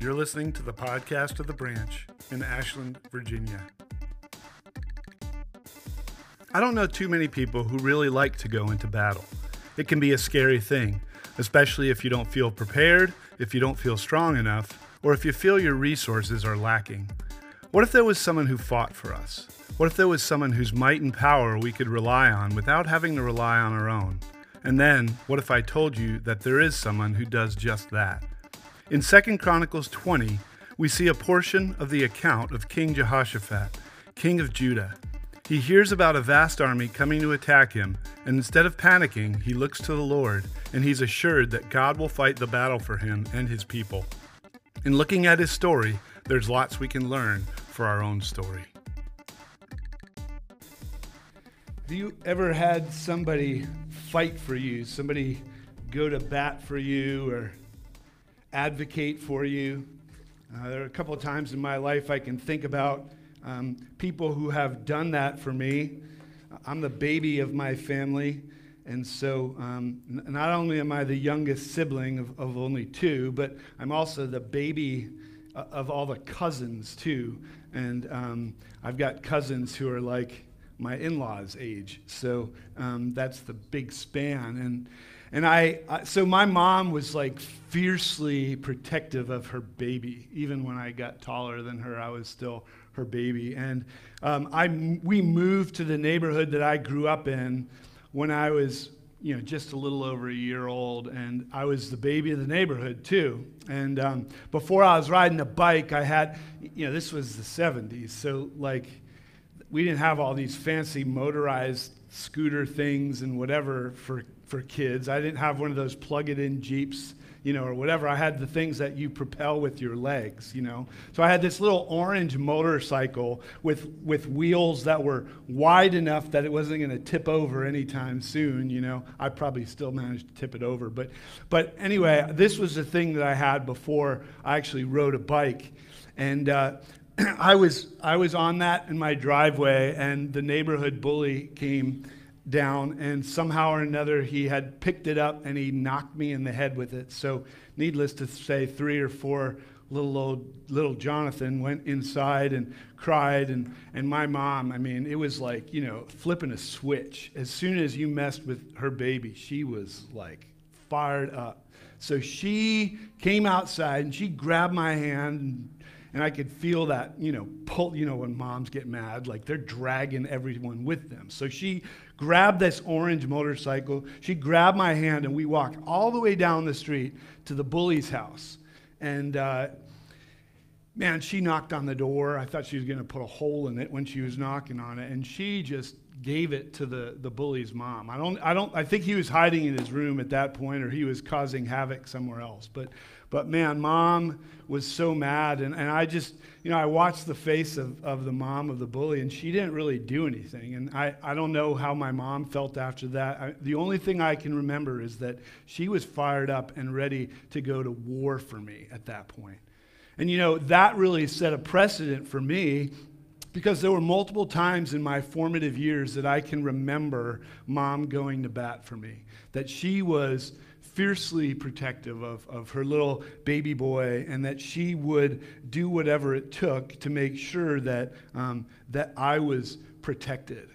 You're listening to the podcast of The Branch in Ashland, Virginia. I don't know too many people who really like to go into battle. It can be a scary thing, especially if you don't feel prepared, if you don't feel strong enough, or if you feel your resources are lacking. What if there was someone who fought for us? What if there was someone whose might and power we could rely on without having to rely on our own? And then, what if I told you that there is someone who does just that? In 2nd Chronicles 20, we see a portion of the account of King Jehoshaphat, king of Judah. He hears about a vast army coming to attack him, and instead of panicking, he looks to the Lord, and he's assured that God will fight the battle for him and his people. In looking at his story, there's lots we can learn for our own story. Do you ever had somebody fight for you, somebody go to bat for you or advocate for you? There are a couple of times in my life I can think about people who have done that for me. I'm the baby of my family, and so not only am I the youngest sibling of only two, but I'm also the baby of all the cousins too. And I've got cousins who are like my in-laws' age, so that's the big span. And so my mom was like fiercely protective of her baby. Even when I got taller than her, I was still her baby. And we moved to the neighborhood that I grew up in when I was, just a little over a year old, and I was the baby of the neighborhood too. And before I was riding a bike, I had, this was the 70s, so like we didn't have all these fancy motorized scooter things and whatever for kids. I didn't have one of those plug-it-in Jeeps, or whatever. I had the things that you propel with your legs, So I had this little orange motorcycle with wheels that were wide enough that it wasn't going to tip over anytime soon, I probably still managed to tip it over. But anyway, this was the thing that I had before I actually rode a bike. And I was on that in my driveway, and the neighborhood bully came down, and somehow or another he had picked it up and he knocked me in the head with it. So needless to say, 3 or 4 little Jonathan went inside and cried, and my mom, it was like, flipping a switch. As soon as you messed with her baby, she was like fired up. So she came outside and she grabbed my hand, and I could feel that, pull, when moms get mad, like they're dragging everyone with them. So she grabbed this orange motorcycle, she grabbed my hand, and we walked all the way down the street to the bully's house. And she knocked on the door. I thought she was going to put a hole in it when she was knocking on it, and she just gave it to the bully's mom. I think he was hiding in his room at that point, or he was causing havoc somewhere else. But mom was so mad, and I just, I watched the face of the mom of the bully, and she didn't really do anything. And I don't know how my mom felt after that. The only thing I can remember is that she was fired up and ready to go to war for me at that point. And that really set a precedent for me, because there were multiple times in my formative years that I can remember mom going to bat for me, that she was fiercely protective of her little baby boy, and that she would do whatever it took to make sure that that I was protected.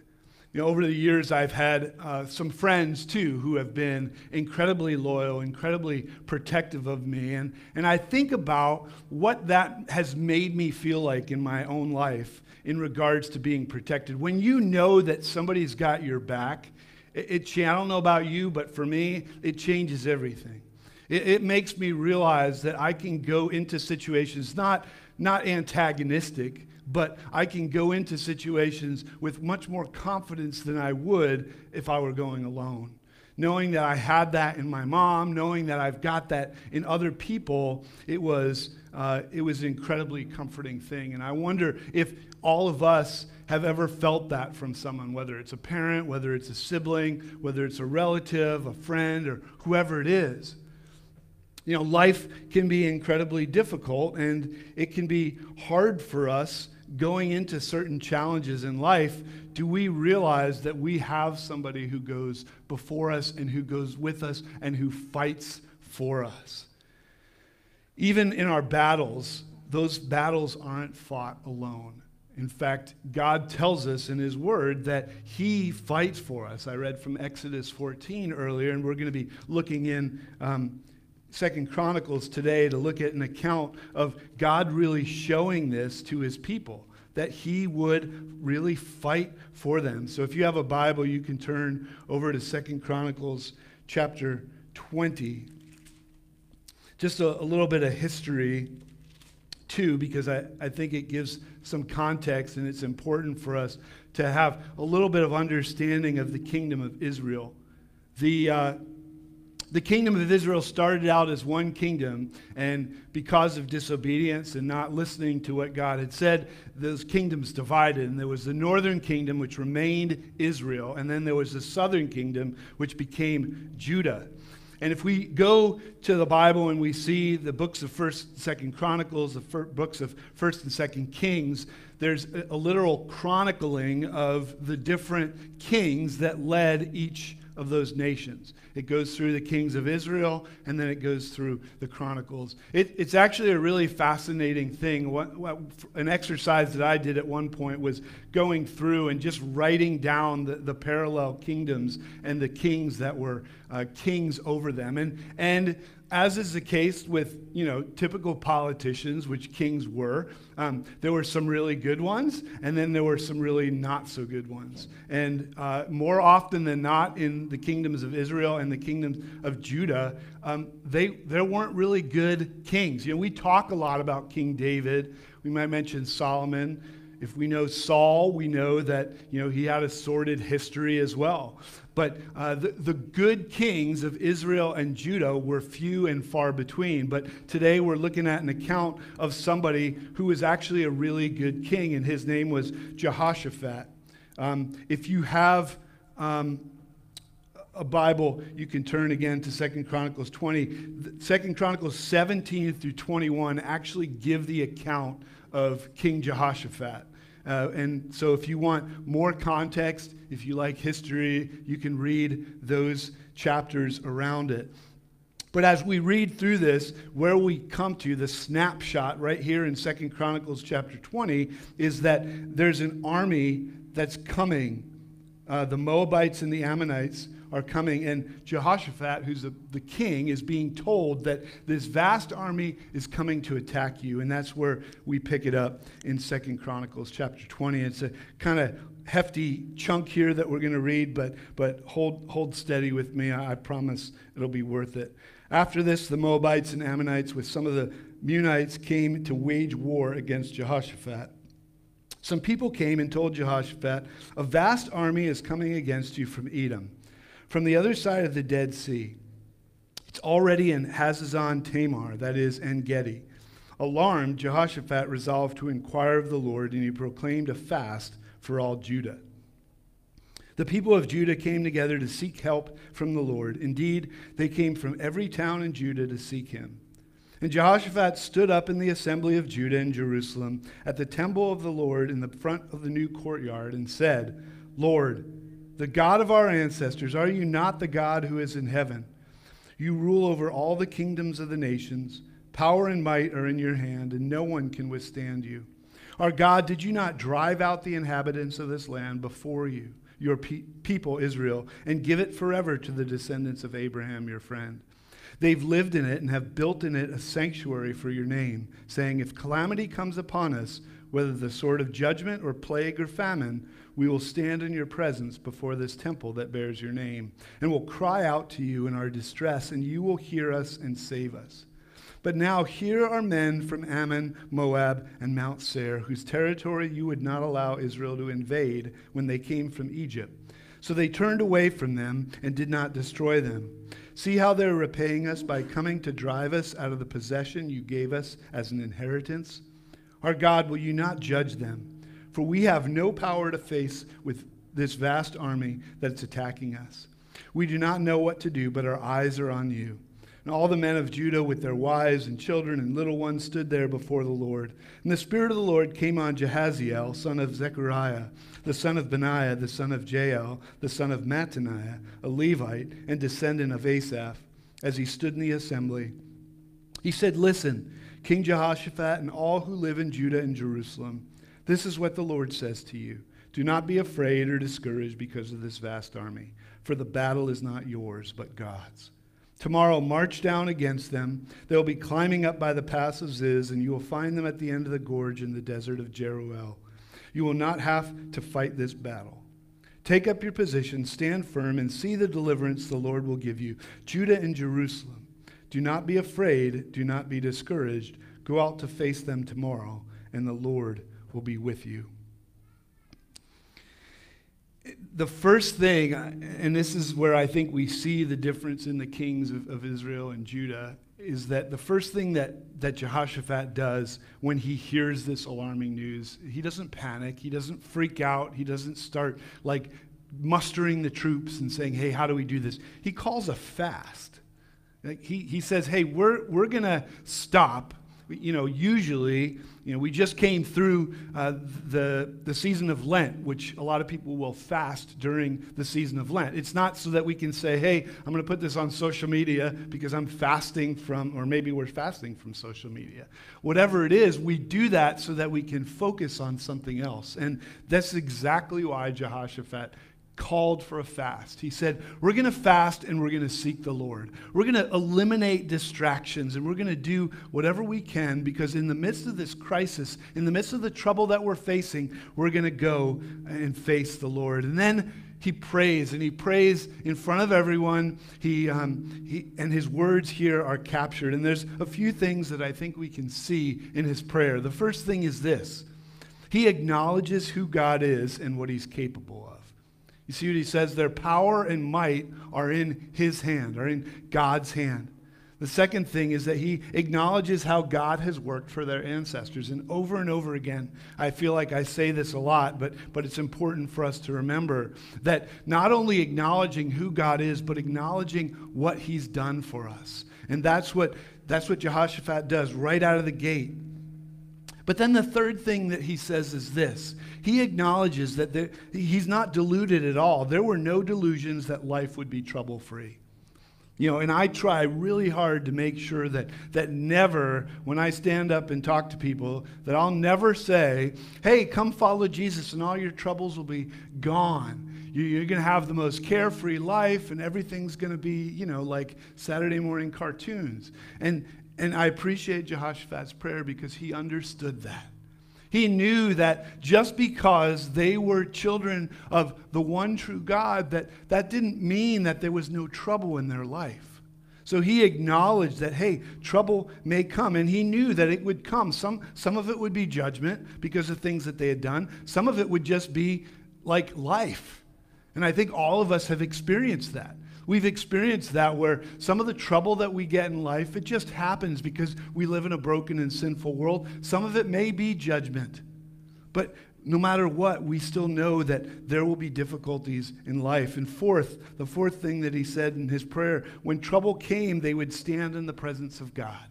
Over the years, I've had some friends, too, who have been incredibly loyal, incredibly protective of me. And I think about what that has made me feel like in my own life in regards to being protected. When you know that somebody's got your back, I don't know about you, but for me, it changes everything. It makes me realize that I can go into situations, not antagonistic, but I can go into situations with much more confidence than I would if I were going alone. Knowing that I had that in my mom, knowing that I've got that in other people, it was an incredibly comforting thing. And I wonder if all of us have ever felt that from someone, whether it's a parent, whether it's a sibling, whether it's a relative, a friend, or whoever it is. Life can be incredibly difficult, and it can be hard for us going into certain challenges in life. Do we realize that we have somebody who goes before us and who goes with us and who fights for us? Even in our battles, those battles aren't fought alone. In fact, God tells us in his word that he fights for us. I read from Exodus 14 earlier, and we're going to be looking in 2nd Chronicles today to look at an account of God really showing this to his people, that he would really fight for them. So if you have a Bible, you can turn over to 2nd Chronicles chapter 20. Just a little bit of history too, because I think it gives some context, and it's important for us to have a little bit of understanding of the kingdom of Israel. The kingdom of Israel started out as one kingdom, and because of disobedience and not listening to what God had said, those kingdoms divided, and there was the northern kingdom, which remained Israel, and then there was the southern kingdom, which became Judah. And if we go to the Bible and we see the books of 1st and 2nd Chronicles, the books of 1st and 2nd Kings, there's a literal chronicling of the different kings that led each of those nations. It goes through the kings of Israel, and then it goes through the chronicles. It's actually a really fascinating thing. An exercise that I did at one point was going through and just writing down the parallel kingdoms and the kings that were kings over them. And as is the case with, typical politicians, which kings were, there were some really good ones, and then there were some really not so good ones. And more often than not, in the kingdoms of Israel and the kingdoms of Judah, there weren't really good kings. We talk a lot about King David. We might mention Solomon. If we know Saul, we know that he had a sordid history as well. But the good kings of Israel and Judah were few and far between. But today we're looking at an account of somebody who was actually a really good king, and his name was Jehoshaphat. If you have a Bible, you can turn again to 2nd Chronicles 20. 2nd Chronicles 17 through 21 actually give the account of King Jehoshaphat. And so if you want more context, if you like history, you can read those chapters around it. But as we read through this, where we come to, the snapshot right here in 2 Chronicles chapter 20 is that there's an army that's coming. The Moabites and the Ammonites are coming, and Jehoshaphat, who's the king, is being told that this vast army is coming to attack you. And that's where we pick it up in 2 Chronicles chapter 20. It's a kind of hefty chunk here that we're going to read, but hold steady with me. I promise it'll be worth it. After this, the Moabites and Ammonites with some of the Munites came to wage war against Jehoshaphat. Some people came and told Jehoshaphat, "A vast army is coming against you from Edom, from the other side of the Dead Sea. It's already in Hazazon Tamar," that is En-Gedi. Alarmed, Jehoshaphat resolved to inquire of the Lord, and he proclaimed a fast for all Judah. The people of Judah came together to seek help from the Lord. Indeed, they came from every town in Judah to seek him. And Jehoshaphat stood up in the assembly of Judah in Jerusalem at the temple of the Lord in the front of the new courtyard and said, "Lord, the God of our ancestors, are you not the God who is in heaven? You rule over all the kingdoms of the nations. Power and might are in your hand, and no one can withstand you. Our God, did you not drive out the inhabitants of this land before you, your people Israel, and give it forever to the descendants of Abraham, your friend? They've lived in it and have built in it a sanctuary for your name, saying, if calamity comes upon us, whether the sword of judgment or plague or famine, we will stand in your presence before this temple that bears your name, and will cry out to you in our distress, and you will hear us and save us. But now here are men from Ammon, Moab, and Mount Seir, whose territory you would not allow Israel to invade when they came from Egypt. So they turned away from them and did not destroy them. See how they're repaying us by coming to drive us out of the possession you gave us as an inheritance. Our God, will you not judge them? For we have no power to face with this vast army that's attacking us. We do not know what to do, but our eyes are on you." And all the men of Judah with their wives and children and little ones stood there before the Lord. And the Spirit of the Lord came on Jehaziel, son of Zechariah, the son of Benaiah, the son of Jael, the son of Mattaniah, a Levite and descendant of Asaph, as he stood in the assembly. He said, listen, King Jehoshaphat and all who live in Judah and Jerusalem, this is what the Lord says to you. Do not be afraid or discouraged because of this vast army, for the battle is not yours, but God's. Tomorrow march down against them. They will be climbing up by the pass of Ziz, and you will find them at the end of the gorge in the desert of Jeruel. You will not have to fight this battle. Take up your position, stand firm, and see the deliverance the Lord will give you, Judah and Jerusalem. Do not be afraid, do not be discouraged. Go out to face them tomorrow, and the Lord will be with you. The first thing, and this is where I think we see the difference in the kings of Israel and Judah, is that the first thing that Jehoshaphat does when he hears this alarming news, he doesn't panic, he doesn't freak out, he doesn't start like mustering the troops and saying, hey, how do we do this? He calls a fast. Like he says, hey, we're going to stop. You know, usually, you know, we just came through the season of Lent, which a lot of people will fast during the season of Lent. It's not so that we can say, hey, I'm going to put this on social media because I'm fasting from, or maybe we're fasting from social media. Whatever it is, we do that so that we can focus on something else. And that's exactly why Jehoshaphat called for a fast. He said, we're going to fast and we're going to seek the Lord. We're going to eliminate distractions and we're going to do whatever we can because in the midst of this crisis, in the midst of the trouble that we're facing, we're going to go and face the Lord. And then he prays, and he prays in front of everyone. He and his words here are captured. And there's a few things that I think we can see in his prayer. The first thing is this. He acknowledges who God is and what he's capable of. You see what he says? Their power and might are in his hand, are in God's hand. The second thing is that he acknowledges how God has worked for their ancestors. And over again, I feel like I say this a lot, but it's important for us to remember that not only acknowledging who God is, but acknowledging what he's done for us. And that's what Jehoshaphat does right out of the gate. But then the third thing that he says is this. He acknowledges that he's not deluded at all. There were no delusions that life would be trouble-free. You know, and I try really hard to make sure that never, when I stand up and talk to people, that I'll never say, hey, come follow Jesus and all your troubles will be gone. You're going to have the most carefree life and everything's going to be, you know, like Saturday morning cartoons. And I appreciate Jehoshaphat's prayer because he understood that. He knew that just because they were children of the one true God, that didn't mean that there was no trouble in their life. So he acknowledged that, hey, trouble may come. And he knew that it would come. Some of it would be judgment because of things that they had done. Some of it would just be like life. And I think all of us have experienced that. We've experienced that where some of the trouble that we get in life, it just happens because we live in a broken and sinful world. Some of it may be judgment. But no matter what, we still know that there will be difficulties in life. And the fourth thing that he said in his prayer, when trouble came, they would stand in the presence of God.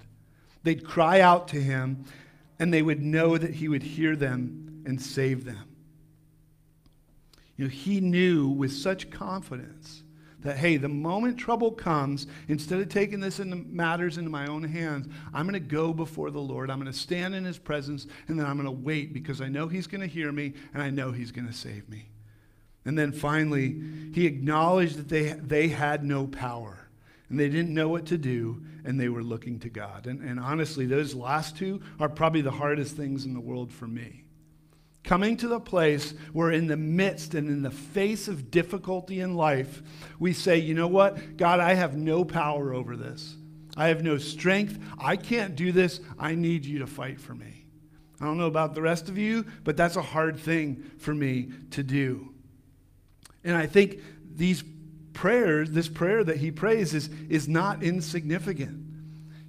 They'd cry out to him, and they would know that he would hear them and save them. You know, he knew with such confidence that, hey, the moment trouble comes, instead of taking this matters into my own hands, I'm going to go before the Lord. I'm going to stand in his presence, and then I'm going to wait because I know he's going to hear me, and I know he's going to save me. And then finally, he acknowledged that they had no power, and they didn't know what to do, and they were looking to God. And honestly, those last two are probably the hardest things in the world for me. Coming to the place where in the midst and in the face of difficulty in life, we say, you know what? God, I have no power over this. I have no strength. I can't do this. I need you to fight for me. I don't know about the rest of you, but that's a hard thing for me to do. And I think these prayers, this prayer that he prays is not insignificant.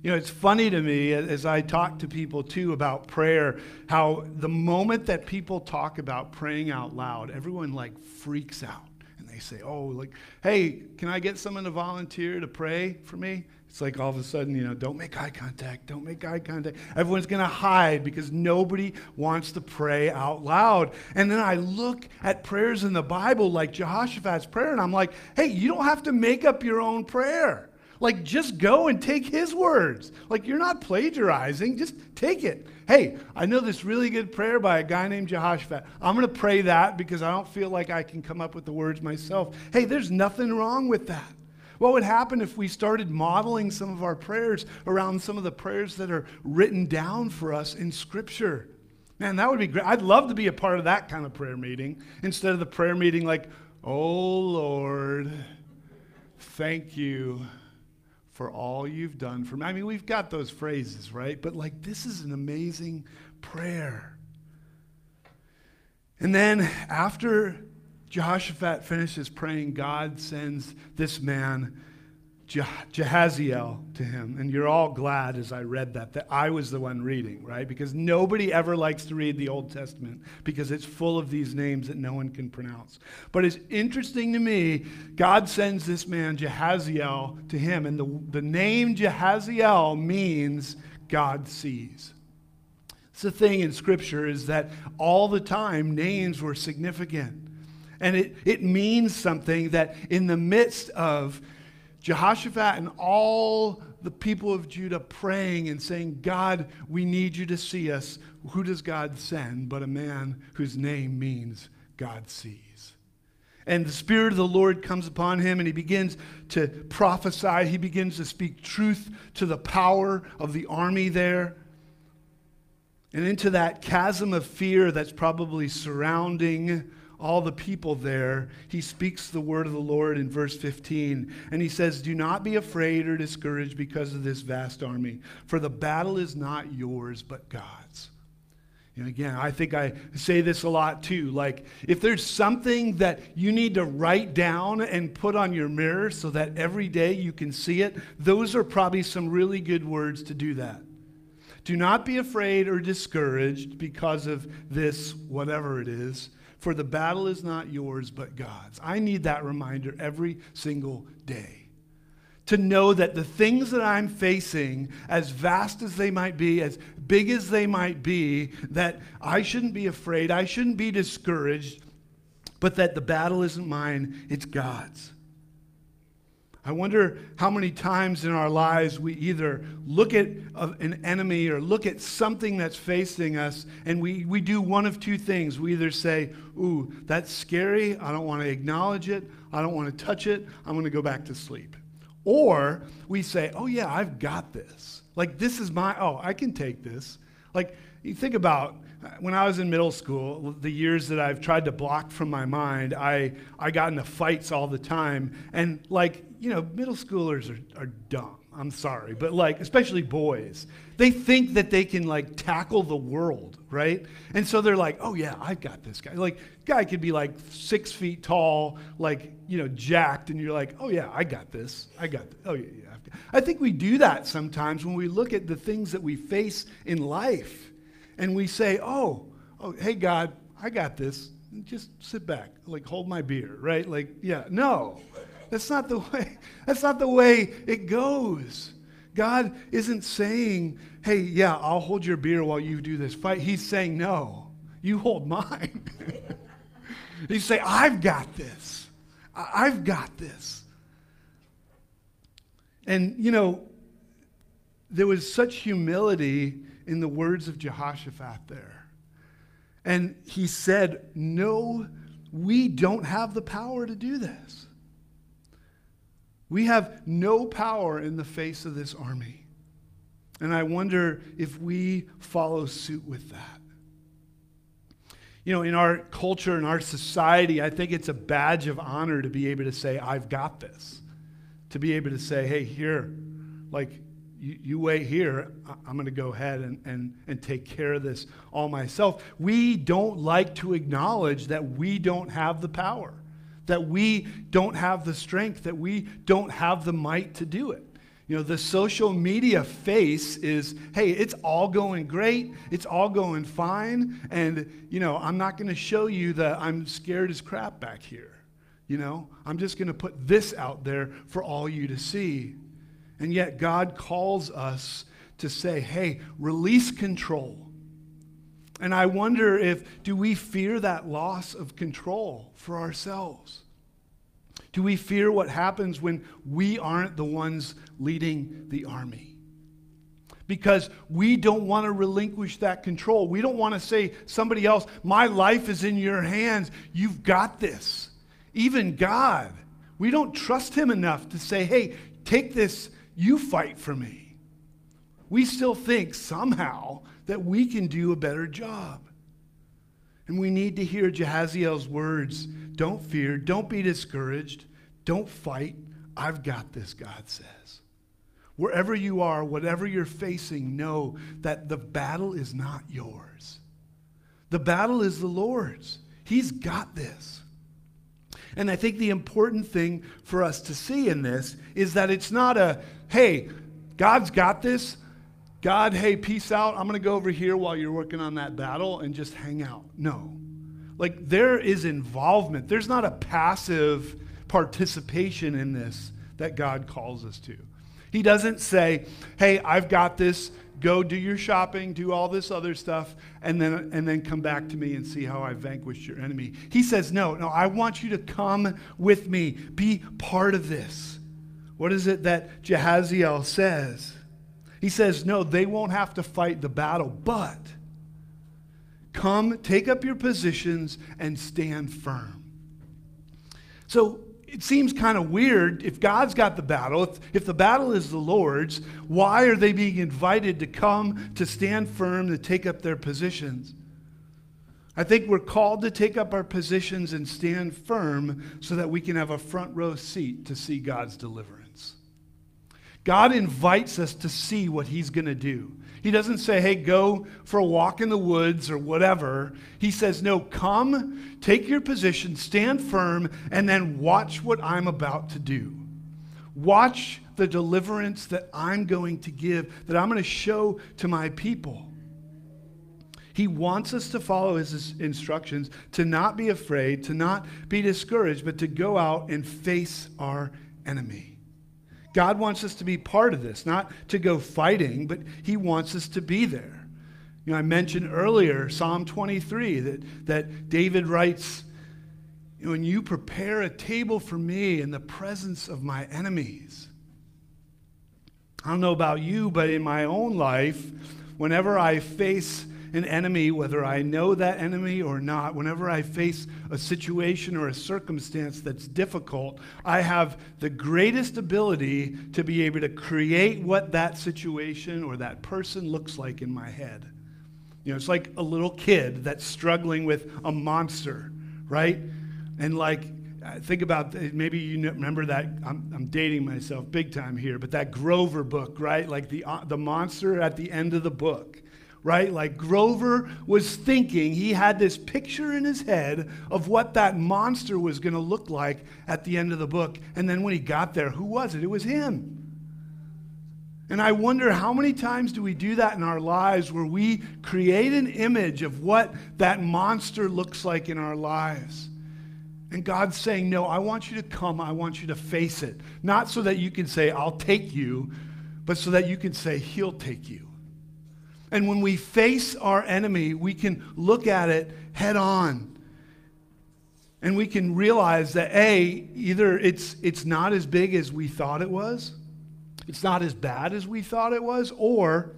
You know, it's funny to me as I talk to people too about prayer, how the moment that people talk about praying out loud, everyone like freaks out and they say, oh, like, hey, can I get someone to volunteer to pray for me? It's like all of a sudden, you know, don't make eye contact, don't make eye contact. Everyone's going to hide because nobody wants to pray out loud. And then I look at prayers in the Bible like Jehoshaphat's prayer and I'm like, hey, you don't have to make up your own prayer. Like, just go and take his words. Like, you're not plagiarizing. Just take it. Hey, I know this really good prayer by a guy named Jehoshaphat. I'm going to pray that because I don't feel like I can come up with the words myself. Hey, there's nothing wrong with that. What would happen if we started modeling some of our prayers around some of the prayers that are written down for us in Scripture? Man, that would be great. I'd love to be a part of that kind of prayer meeting instead of the prayer meeting like, oh, Lord, thank you for all you've done for me. I mean, we've got those phrases, right? But like, this is an amazing prayer. And then after Jehoshaphat finishes praying, God sends this man, Jehaziel, to him. And you're all glad as I read that I was the one reading, right? Because nobody ever likes to read the Old Testament because it's full of these names that no one can pronounce. But it's interesting to me, God sends this man, Jehaziel, to him. And the name Jehaziel means God sees. It's the thing in Scripture is that all the time names were significant. And it means something that in the midst of Jehoshaphat and all the people of Judah praying and saying, God, we need you to see us. Who does God send but a man whose name means God sees? And the Spirit of the Lord comes upon him and he begins to prophesy. He begins to speak truth to the power of the army there. And into that chasm of fear that's probably surrounding all the people there, he speaks the word of the Lord in verse 15. And he says, do not be afraid or discouraged because of this vast army, for the battle is not yours, but God's. And again, I think I say this a lot too. Like, if there's something that you need to write down and put on your mirror so that every day you can see it, those are probably some really good words to do that. Do not be afraid or discouraged because of this, whatever it is, for the battle is not yours, but God's. I need that reminder every single day. To know that the things that I'm facing, as vast as they might be, as big as they might be, that I shouldn't be afraid, I shouldn't be discouraged, but that the battle isn't mine, it's God's. I wonder how many times in our lives we either look at an enemy or look at something that's facing us, and we do one of two things. We either say, ooh, that's scary. I don't want to acknowledge it. I don't want to touch it. I'm going to go back to sleep. Or we say, oh, yeah, I've got this. Like, this is I can take this. Like, you think about when I was in middle school, the years that I've tried to block from my mind, I got into fights all the time. And like, you know, middle schoolers are dumb. I'm sorry. But like, especially boys, they think that they can like tackle the world, right? And so they're like, oh yeah, I've got this guy. Like, guy could be like 6 feet tall, like, you know, jacked. And you're like, oh yeah, I got this. I got this. Oh yeah, yeah. I think we do that sometimes when we look at the things that we face in life. And we say, oh, hey, God, I got this. Just sit back, like hold my beer, right? Like, yeah, no, that's not the way. That's not the way it goes. God isn't saying, hey, yeah, I'll hold your beer while you do this fight. He's saying, no, you hold mine. You say, I've got this. I've got this. And, you know, there was such humility in the words of Jehoshaphat there. And he said, no, we don't have the power to do this. We have no power in the face of this army. And I wonder if we follow suit with that. You know, in our culture, in our society, I think it's a badge of honor to be able to say, I've got this. To be able to say, hey, here, like, you wait here, I'm going to go ahead and take care of this all myself. We don't like to acknowledge that we don't have the power, that we don't have the strength, that we don't have the might to do it. You know, the social media face is, hey, it's all going great, it's all going fine, and, you know, I'm not going to show you that I'm scared as crap back here. You know, I'm just going to put this out there for all you to see. And yet God calls us to say, hey, release control. And I wonder do we fear that loss of control for ourselves? Do we fear what happens when we aren't the ones leading the army? Because we don't want to relinquish that control. We don't want to say somebody else, my life is in your hands. You've got this. Even God. We don't trust him enough to say, hey, take this. You fight for me. We still think somehow that we can do a better job. And we need to hear Jehaziel's words. Don't fear. Don't be discouraged. Don't fight. I've got this, God says. Wherever you are, whatever you're facing, know that the battle is not yours. The battle is the Lord's. He's got this. And I think the important thing for us to see in this is that it's not a, hey, God's got this. God, hey, peace out. I'm going to go over here while you're working on that battle and just hang out. No. Like, there is involvement. There's not a passive participation in this that God calls us to. He doesn't say, hey, I've got this. Go do your shopping, do all this other stuff, and then come back to me and see how I vanquished your enemy. He says, no, I want you to come with me. Be part of this. What is it that Jehaziel says? He says, no, they won't have to fight the battle, but come, take up your positions, and stand firm. So, it seems kind of weird if God's got the battle, if the battle is the Lord's, why are they being invited to come, to stand firm, to take up their positions? I think we're called to take up our positions and stand firm so that we can have a front row seat to see God's deliverance. God invites us to see what he's going to do. He doesn't say, hey, go for a walk in the woods or whatever. He says, no, come, take your position, stand firm, and then watch what I'm about to do. Watch the deliverance that I'm going to give, that I'm going to show to my people. He wants us to follow his instructions, to not be afraid, to not be discouraged, but to go out and face our enemy. God wants us to be part of this, not to go fighting, but he wants us to be there. You know, I mentioned earlier Psalm 23 that David writes, when you prepare a table for me in the presence of my enemies. I don't know about you, but in my own life, whenever I face an enemy, whether I know that enemy or not, whenever I face a situation or a circumstance that's difficult, I have the greatest ability to be able to create what that situation or that person looks like in my head. You know, it's like a little kid that's struggling with a monster, right? And like, think about, maybe you remember that, I'm dating myself big time here, but that Grover book, right? Like the monster at the end of the book. Right? Like Grover was thinking, he had this picture in his head of what that monster was going to look like at the end of the book. And then when he got there, who was it? It was him. And I wonder how many times do we do that in our lives where we create an image of what that monster looks like in our lives. And God's saying, no, I want you to come. I want you to face it. Not so that you can say, I'll take you, but so that you can say, he'll take you. And when we face our enemy, we can look at it head on. And we can realize that, A, either it's not as big as we thought it was, it's not as bad as we thought it was, or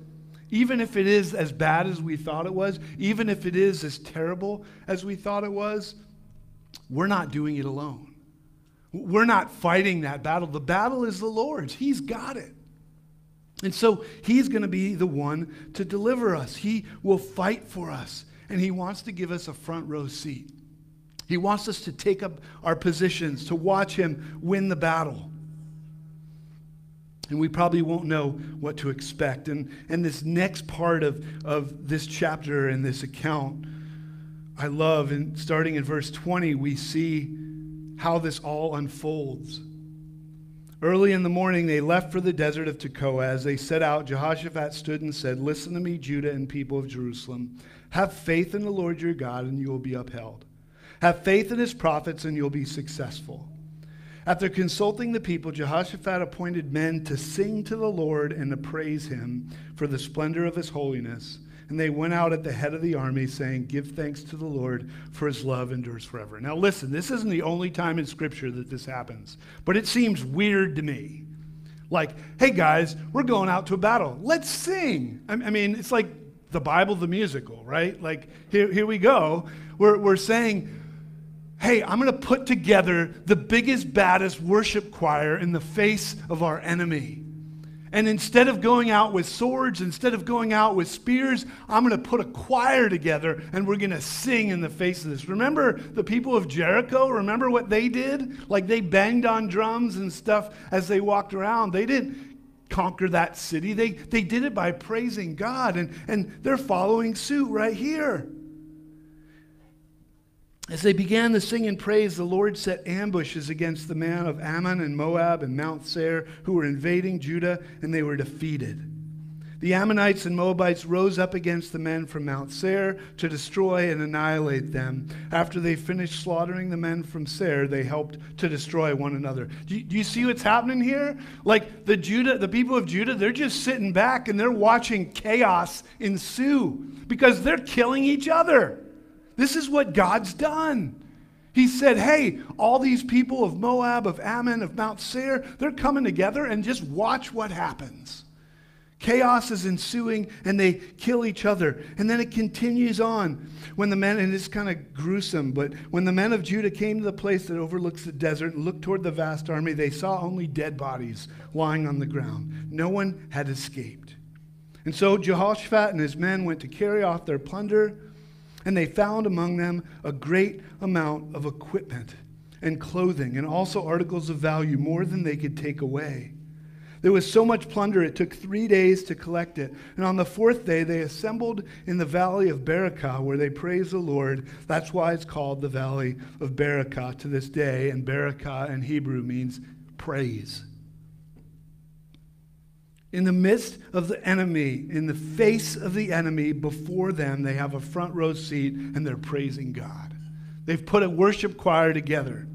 even if it is as bad as we thought it was, even if it is as terrible as we thought it was, we're not doing it alone. We're not fighting that battle. The battle is the Lord's. He's got it. And so he's going to be the one to deliver us. He will fight for us. And he wants to give us a front row seat. He wants us to take up our positions, to watch him win the battle. And we probably won't know what to expect. And this next part of this chapter and this account, I love. And starting in verse 20, we see how this all unfolds. Early in the morning, they left for the desert of Tekoa. As they set out, Jehoshaphat stood and said, listen to me, Judah and people of Jerusalem. Have faith in the Lord your God, and you will be upheld. Have faith in his prophets, and you'll be successful. After consulting the people, Jehoshaphat appointed men to sing to the Lord and to praise him for the splendor of his holiness. And they went out at the head of the army saying, "Give thanks to the Lord, for his love endures forever." Now listen, this isn't the only time in Scripture that this happens, but it seems weird to me. Like, hey guys, we're going out to a battle. Let's sing. I mean, it's like the Bible, the musical, right? Like, here we go. We're saying, hey, I'm going to put together the biggest, baddest worship choir in the face of our enemy. And instead of going out with swords, instead of going out with spears, I'm going to put a choir together and we're going to sing in the face of this. Remember the people of Jericho? Remember what they did? Like they banged on drums and stuff as they walked around. They didn't conquer that city. They did it by praising God, and they're following suit right here. As they began to sing and praise, the Lord set ambushes against the men of Ammon and Moab and Mount Seir who were invading Judah, and they were defeated. The Ammonites and Moabites rose up against the men from Mount Seir to destroy and annihilate them. After they finished slaughtering the men from Seir, they helped to destroy one another. Do you see what's happening here? Like the people of Judah, they're just sitting back and they're watching chaos ensue because they're killing each other. This is what God's done. He said, hey, all these people of Moab, of Ammon, of Mount Seir, they're coming together and just watch what happens. Chaos is ensuing and they kill each other. And then it continues on. When the men, and it's kind of gruesome, but when the men of Judah came to the place that overlooks the desert and looked toward the vast army, they saw only dead bodies lying on the ground. No one had escaped. And so Jehoshaphat and his men went to carry off their plunder, and they found among them a great amount of equipment and clothing and also articles of value, more than they could take away. There was so much plunder, it took 3 days to collect it. And on the fourth day, they assembled in the Valley of Barakah, where they praised the Lord. That's why it's called the Valley of Barakah to this day. And Barakah in Hebrew means praise. In the midst of the enemy, in the face of the enemy, before them, they have a front row seat and they're praising God. They've put a worship choir together.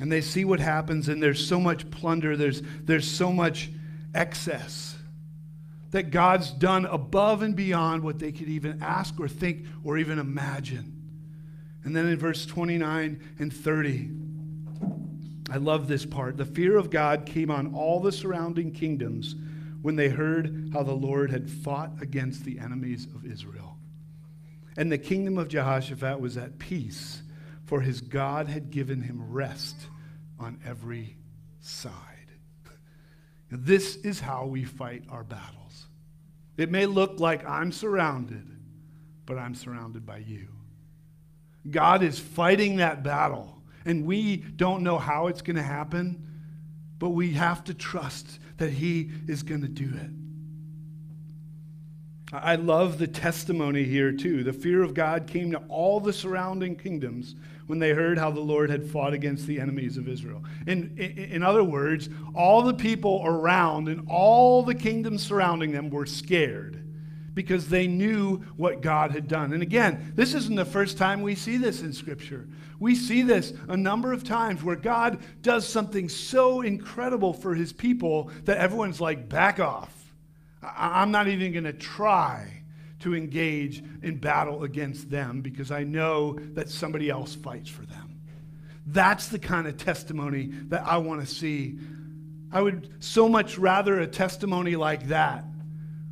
And they see what happens, and there's so much plunder, there's so much excess that God's done above and beyond what they could even ask or think or even imagine. And then in verse 29 and 30, I love this part. The fear of God came on all the surrounding kingdoms when they heard how the Lord had fought against the enemies of Israel. And the kingdom of Jehoshaphat was at peace, for his God had given him rest on every side. This is how we fight our battles. It may look like I'm surrounded, but I'm surrounded by you. God is fighting that battle. And we don't know how it's going to happen, but we have to trust that he is going to do it. I love the testimony here, too. The fear of God came to all the surrounding kingdoms when they heard how the Lord had fought against the enemies of Israel. In other words, all the people around and all the kingdoms surrounding them were scared, because they knew what God had done. And again, this isn't the first time we see this in Scripture. We see this a number of times where God does something so incredible for his people that everyone's like, back off. I'm not even going to try to engage in battle against them because I know that somebody else fights for them. That's the kind of testimony that I want to see. I would so much rather a testimony like that,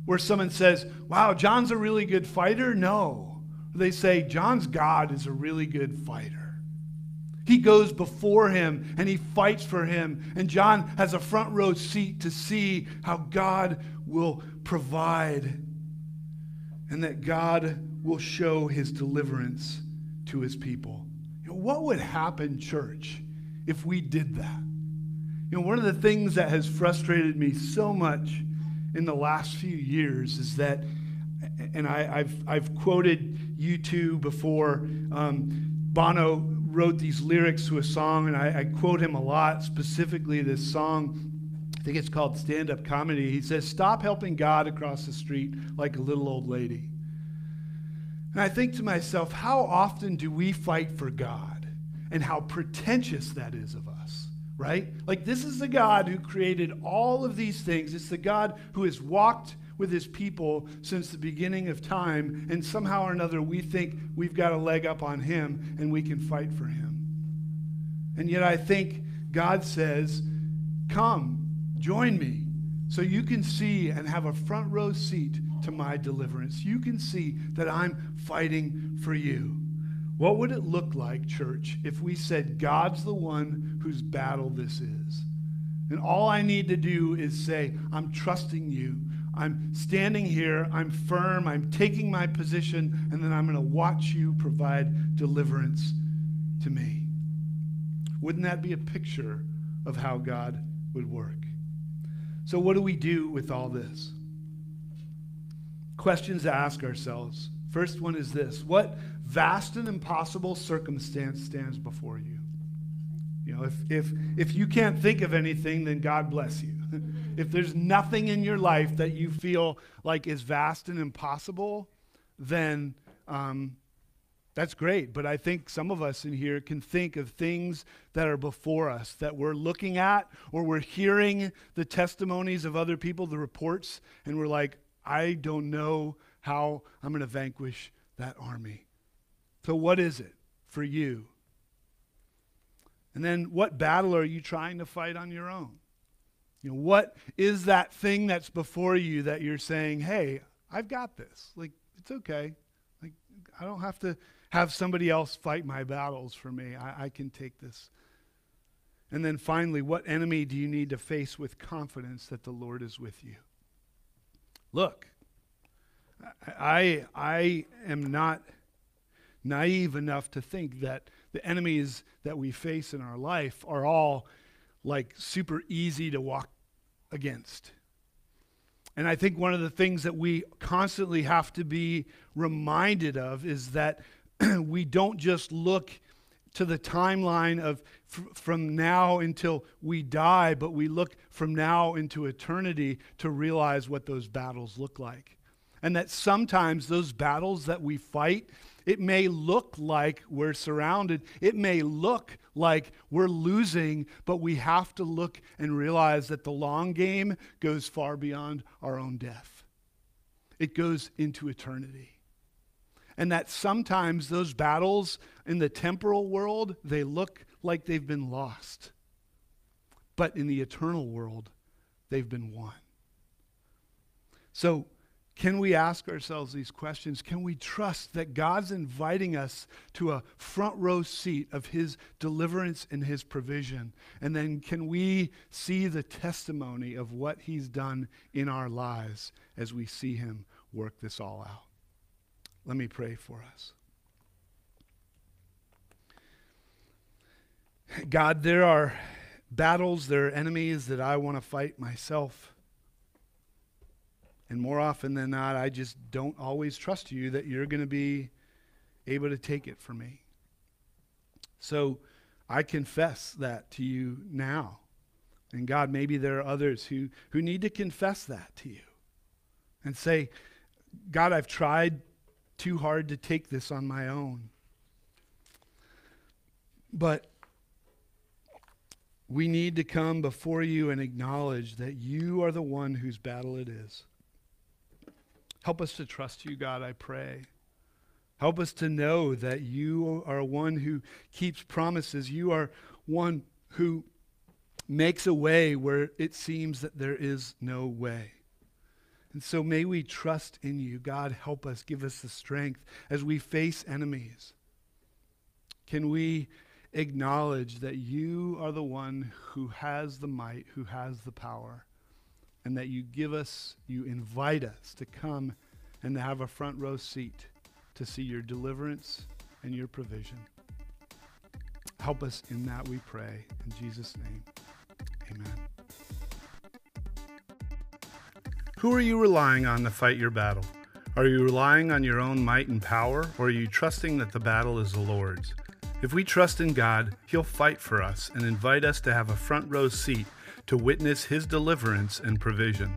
where someone says, wow, John's a really good fighter. No. They say, John's God is a really good fighter. He goes before him and he fights for him. And John has a front row seat to see how God will provide and that God will show his deliverance to his people. You know, what would happen, church, if we did that? You know, one of the things that has frustrated me so much in the last few years is that, and I've quoted you two before, Bono wrote these lyrics to a song, and I quote him a lot, specifically this song, I think it's called Stand Up Comedy. He says, "Stop helping God across the street like a little old lady." And I think to myself, how often do we fight for God? and how pretentious that is of us, right? Like, this is the God who created all of these things. It's the God who has walked with his people since the beginning of time, and somehow or another we think we've got a leg up on him and we can fight for him. And yet I think God says, come, join me, so you can see and have a front row seat to my deliverance. You can see that I'm fighting for you. What would it look like, church, if we said God's the one whose battle this is? And all I need to do is say, I'm trusting you. I'm standing here. I'm firm. I'm taking my position. And then I'm going to watch you provide deliverance to me. Wouldn't that be a picture of how God would work? So what do we do with all this? Questions to ask ourselves. First one is this: what vast and impossible circumstance stands before you? You know, if you can't think of anything, then God bless you. If there's nothing in your life that you feel like is vast and impossible, then that's great. But I think some of us in here can think of things that are before us, that we're looking at, or we're hearing the testimonies of other people, the reports, and we're like, I don't know how I'm going to vanquish that army. So what is it for you? And then what battle are you trying to fight on your own? You know, what is that thing that's before you that you're saying, hey, I've got this. Like, it's okay. Like, I don't have to have somebody else fight my battles for me. I can take this. And then finally, what enemy do you need to face with confidence that the Lord is with you? Look, I am not naive enough to think that the enemies that we face in our life are all like super easy to walk against. And I think one of the things that we constantly have to be reminded of is that we don't just look to the timeline of from now until we die, but we look from now into eternity to realize what those battles look like. And that sometimes those battles that we fight, it may look like we're surrounded. It may look like we're losing, but we have to look and realize that the long game goes far beyond our own death. It goes into eternity. And that sometimes those battles in the temporal world, they look like they've been lost. But in the eternal world, they've been won. So, can we ask ourselves these questions? Can we trust that God's inviting us to a front row seat of his deliverance and his provision? And then can we see the testimony of what he's done in our lives as we see him work this all out? Let me pray for us. God, there are battles, there are enemies that I want to fight myself. And more often than not, I just don't always trust you that you're going to be able to take it for me. So I confess that to you now. And God, maybe there are others who need to confess that to you and say, God, I've tried too hard to take this on my own. But we need to come before you and acknowledge that you are the one whose battle it is. Help us to trust you, God, I pray. Help us to know that you are one who keeps promises. You are one who makes a way where it seems that there is no way. And so may we trust in you. God, help us. Give us the strength as we face enemies. Can we acknowledge that you are the one who has the might, who has the power, and that you invite us to come and to have a front row seat to see your deliverance and your provision. Help us in that, we pray. In Jesus' name, amen. Who are you relying on to fight your battle? Are you relying on your own might and power, or are you trusting that the battle is the Lord's? If we trust in God, he'll fight for us and invite us to have a front row seat to witness his deliverance and provision.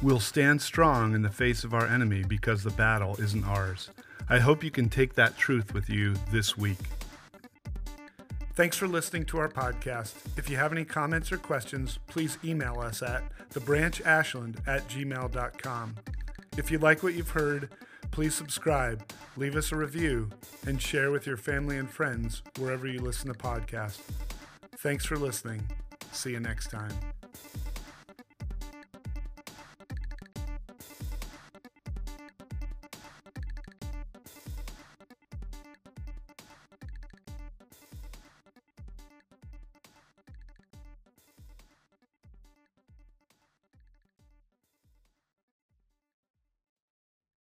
We'll stand strong in the face of our enemy because the battle isn't ours. I hope you can take that truth with you this week. Thanks for listening to our podcast. If you have any comments or questions, please email us at thebranchashland@gmail.com. If you like what you've heard, please subscribe, leave us a review, and share with your family and friends wherever you listen to podcasts. Thanks for listening. See you next time.